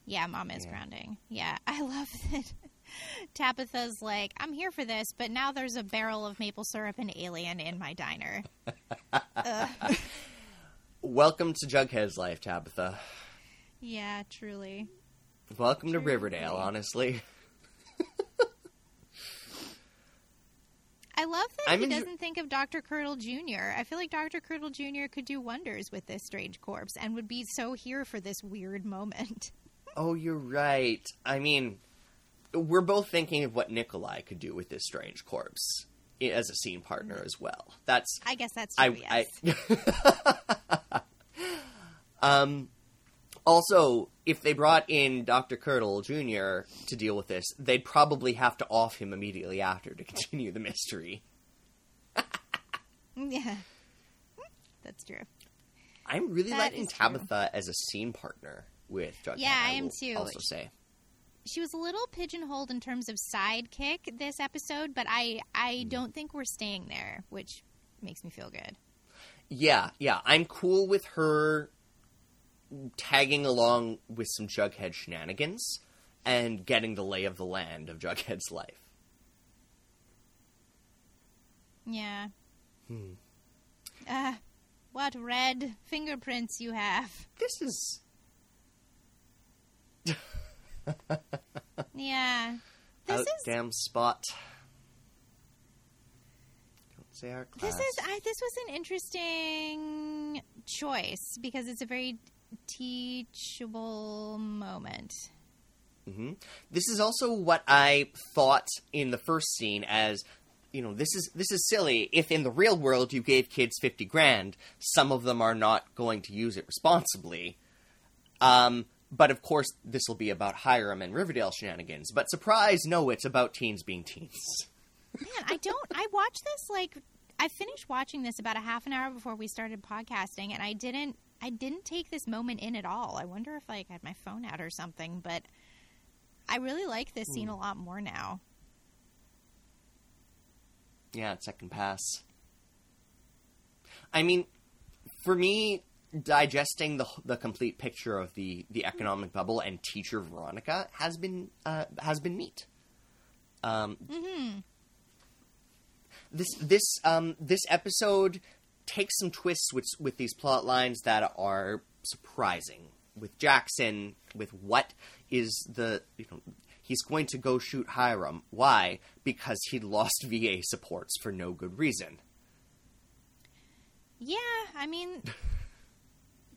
Yeah, Mom is grounding. Yeah, I love that Tabitha's like, I'm here for this, but now there's a barrel of maple syrup and alien in my diner. Welcome to Jughead's life, Tabitha. Yeah, truly. Welcome to Riverdale, honestly. I love that he doesn't think of Dr. Kurtle Jr. I feel like Dr. Kurtle Jr. could do wonders with this strange corpse and would be so here for this weird moment. Oh, you're right. I mean, we're both thinking of what Nikolai could do with this strange corpse as a scene partner as well. I guess that's true, yes. Also, if they brought in Dr. Kurtle Jr. to deal with this, they'd probably have to off him immediately after to continue the mystery. Yeah. That's true. I'm really liking Tabitha as a scene partner with Jughead. Yeah, I am too. Also say. She was a little pigeonholed in terms of sidekick this episode, but I don't think we're staying there, which makes me feel good. Yeah. I'm cool with her tagging along with some Jughead shenanigans and getting the lay of the land of Jughead's life. Yeah. What red fingerprints you have. This is... yeah. This is... damn spot. Say our class. This was an interesting choice because it's a very... teachable moment. This is also what I thought in the first scene as, you know, this is silly. If in the real world you gave kids $50,000, some of them are not going to use it responsibly. But of course, this will be about Hiram and Riverdale shenanigans. But surprise, no, it's about teens being teens. Man, I watched this, like, I finished watching this about a half an hour before we started podcasting, and I didn't take this moment in at all. I wonder if I had my phone out or something, but I really like this scene a lot more now. Yeah, second pass. I mean, for me, digesting the complete picture of the economic bubble and teacher Veronica has been neat. This episode takes some twists with these plot lines that are surprising. With Jackson, with what is the... You know, he's going to go shoot Hiram. Why? Because he lost VA supports for no good reason. Yeah, I mean,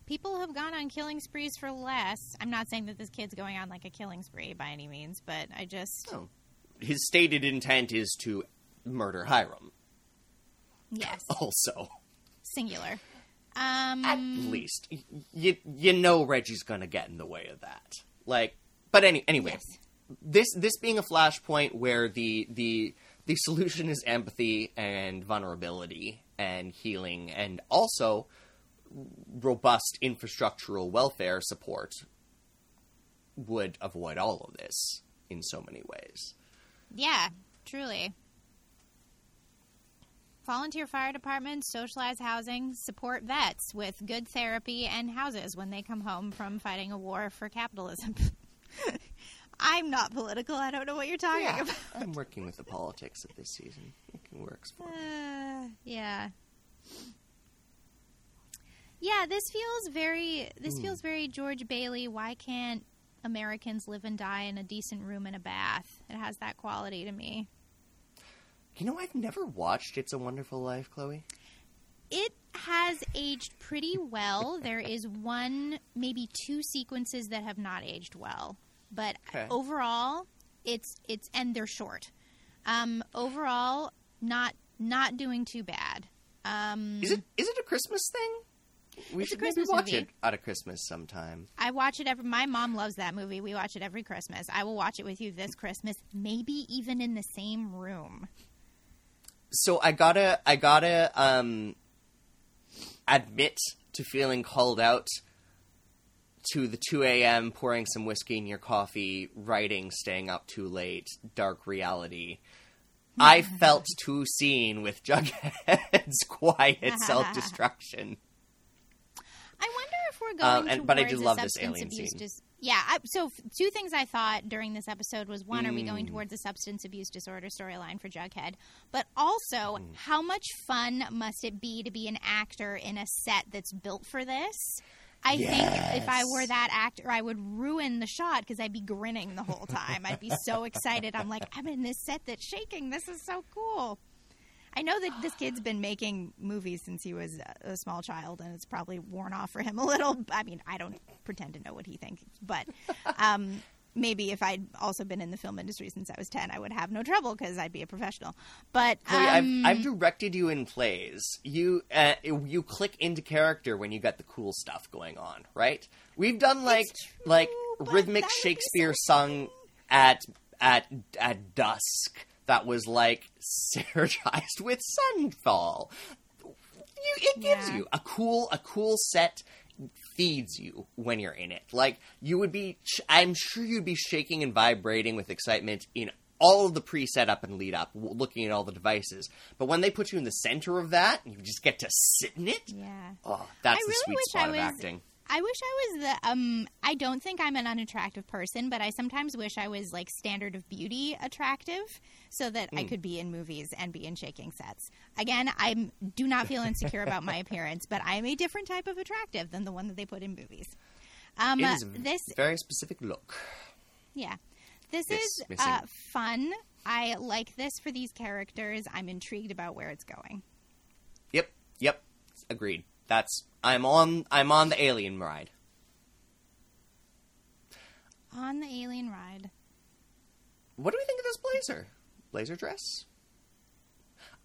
people have gone on killing sprees for less. I'm not saying that this kid's going on like a killing spree by any means, but I just... Oh. His stated intent is to murder Hiram. Yes. Also. Singular. At least. You know Reggie's gonna get in the way of that. Like, but anyway. Yes. This being a flashpoint where the solution is empathy and vulnerability and healing and also robust infrastructural welfare support would avoid all of this in so many ways. Yeah, truly. Volunteer fire departments, socialized housing, support vets with good therapy and houses when they come home from fighting a war for capitalism. I'm not political. I don't know what you're talking about. I'm working with the politics of this season. It works for me. Yeah. Yeah, this feels very George Bailey. Why can't Americans live and die in a decent room and a bath? It has that quality to me. You know, I've never watched It's a Wonderful Life, Chloe. It has aged pretty well. There is one, maybe two sequences that have not aged well. But overall, it's and they're short. Overall, not doing too bad. Is it a Christmas thing? We should maybe watch it out of Christmas sometime. I watch it every. My mom loves that movie. We watch it every Christmas. I will watch it with you this Christmas, maybe even in the same room. So I gotta admit to feeling called out to the 2 a.m. pouring some whiskey in your coffee, writing, staying up too late, dark reality. I felt too seen with Jughead's quiet self-destruction. I wonder if we're going towards but I do love this alien abuse scene. So two things I thought during this episode was, one, are we going towards a substance abuse disorder storyline for Jughead? But also, how much fun must it be to be an actor in a set that's built for this? I think if I were that actor, I would ruin the shot because I'd be grinning the whole time. I'd be so excited. I'm like, I'm in this set that's shaking. This is so cool. I know that this kid's been making movies since he was a small child, and it's probably worn off for him a little. I mean, I don't pretend to know what he thinks, but maybe if I'd also been in the film industry since I was 10, I would have no trouble because I'd be a professional. But I've directed you in plays. You click into character when you got the cool stuff going on, right? We've done like rhythmic Shakespeare sung at dusk. That was like synergized with Sunfall. It gives you a cool set, feeds you when you're in it. Like you would be, I'm sure you'd be shaking and vibrating with excitement in all of the pre-setup and lead up, looking at all the devices. But when they put you in the center of that, you just get to sit in it. Yeah. Oh, that's the sweet spot of acting. I wish I was the I don't think I'm an unattractive person, but I sometimes wish I was like standard of beauty attractive so that I could be in movies and be in shaking sets. Again, I do not feel insecure about my appearance, but I am a different type of attractive than the one that they put in movies. It is this very specific look. Yeah. This is fun. I like this for these characters. I'm intrigued about where it's going. Yep. Agreed. I'm on the alien ride. On the alien ride. What do we think of this blazer? Blazer dress?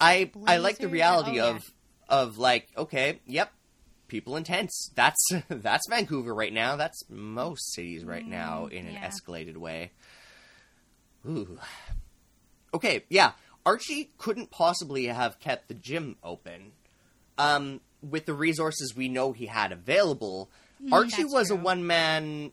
I like the reality of like, okay, yep, people intense. That's Vancouver right now. That's most cities right now in an escalated way. Ooh. Okay, yeah. Archie couldn't possibly have kept the gym open. With the resources we know he had available, Archie was a one-man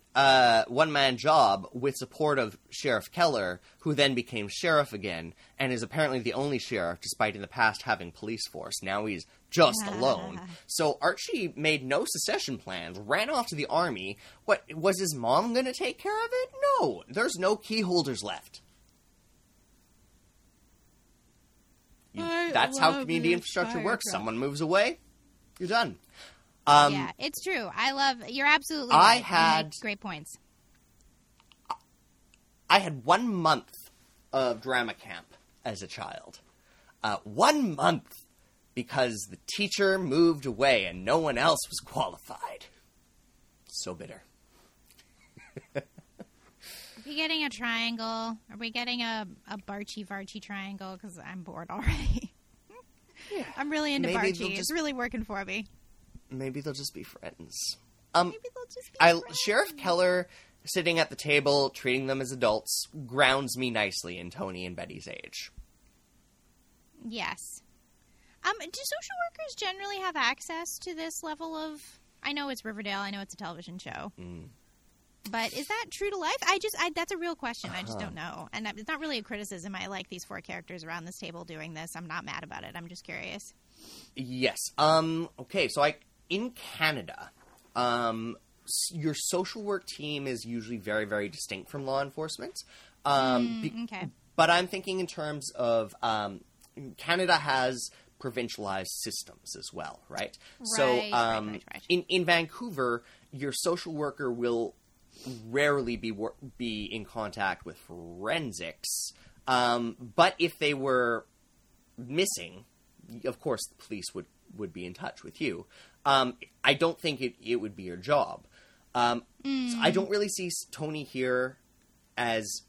job with support of Sheriff Keller, who then became sheriff again and is apparently the only sheriff, despite in the past having police force. Now he's just alone. So Archie made no secession plans, ran off to the army. What, was his mom going to take care of it? No, there's no key holders left. That's how community infrastructure works. Someone moves away, you're done. Yeah, it's true. You're absolutely right. Great points. I had 1 month of drama camp as a child. 1 month, because the teacher moved away and no one else was qualified. So bitter. Are we getting a triangle? Are we getting a Barchi triangle? Because I'm bored already. Yeah. I'm really into Barchi. It's really working for me. Maybe they'll just be friends. Sheriff Keller sitting at the table, treating them as adults, grounds me nicely in Tony and Betty's age. Yes. Do social workers generally have access to this level of... I know it's Riverdale. I know it's a television show. Mm. But is that true to life? That's a real question. Uh-huh. I just don't know. And it's not really a criticism. I like these four characters around this table doing this. I'm not mad about it. I'm just curious. Yes. Okay. So in Canada, your social work team is usually very, very distinct from law enforcement. Okay. But I'm thinking in terms of, Canada has provincialized systems as well, right? Right. In Vancouver, your social worker will rarely be in contact with forensics. But if they were missing, of course, the police would be in touch with you. I don't think it would be your job. So I don't really see Tony here as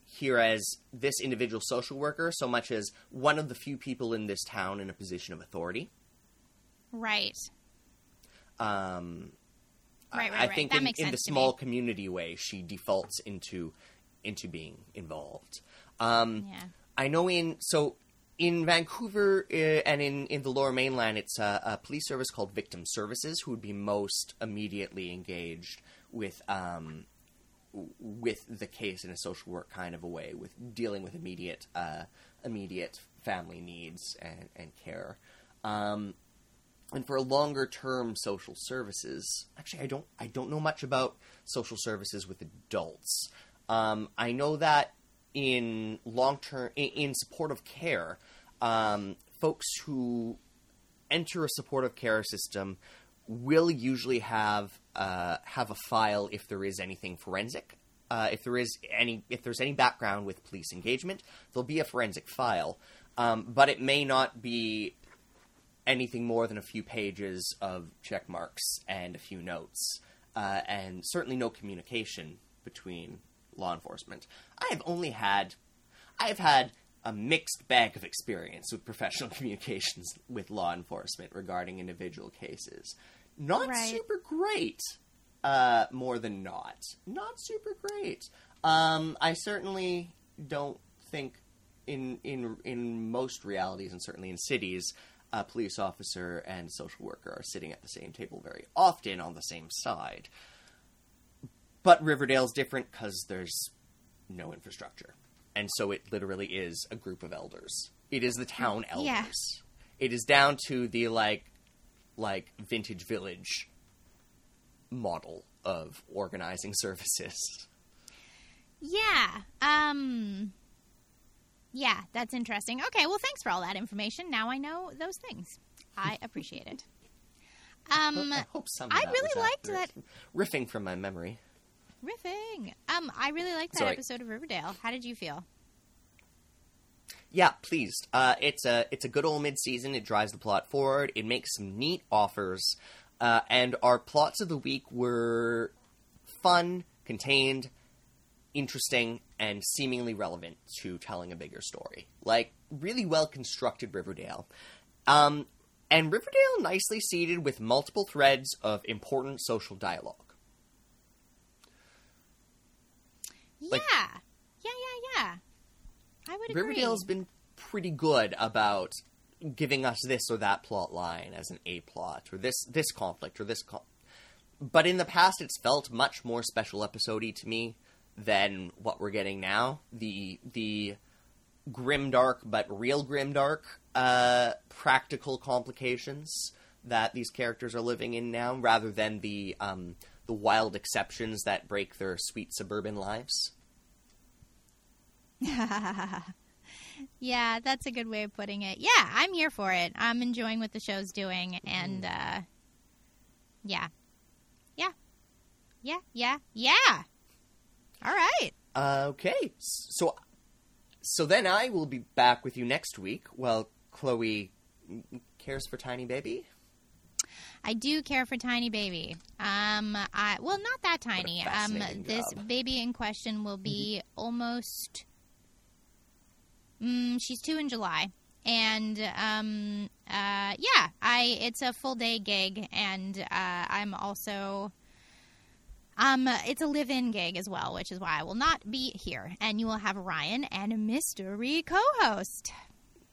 this individual social worker so much as one of the few people in this town in a position of authority. Right. Right. I think that in the small community way, she defaults into being involved. Yeah. I know in Vancouver and in the Lower Mainland, it's a police service called Victim Services who would be most immediately engaged with the case in a social work kind of a way, with dealing with immediate family needs and care. And for longer term social services, actually, I don't know much about social services with adults. I know that in long-term, in supportive care, folks who enter a supportive care system will usually have a file if there is anything forensic. If there's any background with police engagement, there'll be a forensic file, but it may not be anything more than a few pages of check marks and a few notes, and certainly no communication between law enforcement. I've had a mixed bag of experience with professional communications with law enforcement regarding individual cases. Not right. Super great, more than not. Not super great. I certainly don't think in most realities, and certainly in cities, a police officer and social worker are sitting at the same table very often on the same side. But Riverdale's different because there's no infrastructure. And so it literally is a group of elders. It is the town elders. Yeah. It is down to the like vintage village model of organizing services. Yeah. Yeah, that's interesting. Okay, well, thanks for all that information. Now I know those things. I appreciate it. I hope some of that really liked that. Riffing from my memory. Riffing. I really liked that episode of Riverdale. How did you feel? Yeah, pleased. It's a good old mid-season. It drives the plot forward. It makes some neat offers. And our plots of the week were fun, contained, interesting, and seemingly relevant to telling a bigger story. Like, really well-constructed Riverdale. And Riverdale nicely seeded with multiple threads of important social dialogue. Like, yeah. I would agree. Riverdale's been pretty good about giving us this or that plot line as an A-plot, or this conflict, or this... But in the past, it's felt much more special episode-y to me than what we're getting now. The grimdark, but real grimdark, practical complications that these characters are living in now, rather than the wild exceptions that break their sweet suburban lives. Yeah, that's a good way of putting it. Yeah, I'm here for it. I'm enjoying what the show's doing, and yeah. All right. Okay. So then I will be back with you next week while Chloe cares for Tiny Baby. I do care for Tiny Baby. Well, not that tiny. This baby in question will be almost... she's 2 in July. And, yeah, it's a full day gig, and, I'm also, it's a live-in gig as well, which is why I will not be here. And you will have Ryan and a mystery co-host.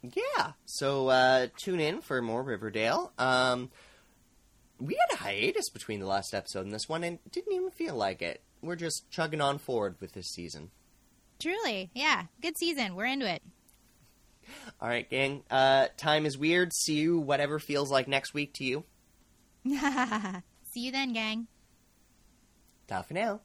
Yeah. So, tune in for more Riverdale. We had a hiatus between the last episode and this one, and didn't even feel like it. We're just chugging on forward with this season. Truly. Yeah. Good season. We're into it. All right, gang. Time is weird. See you whatever feels like next week to you. See you then, gang. Ta for now.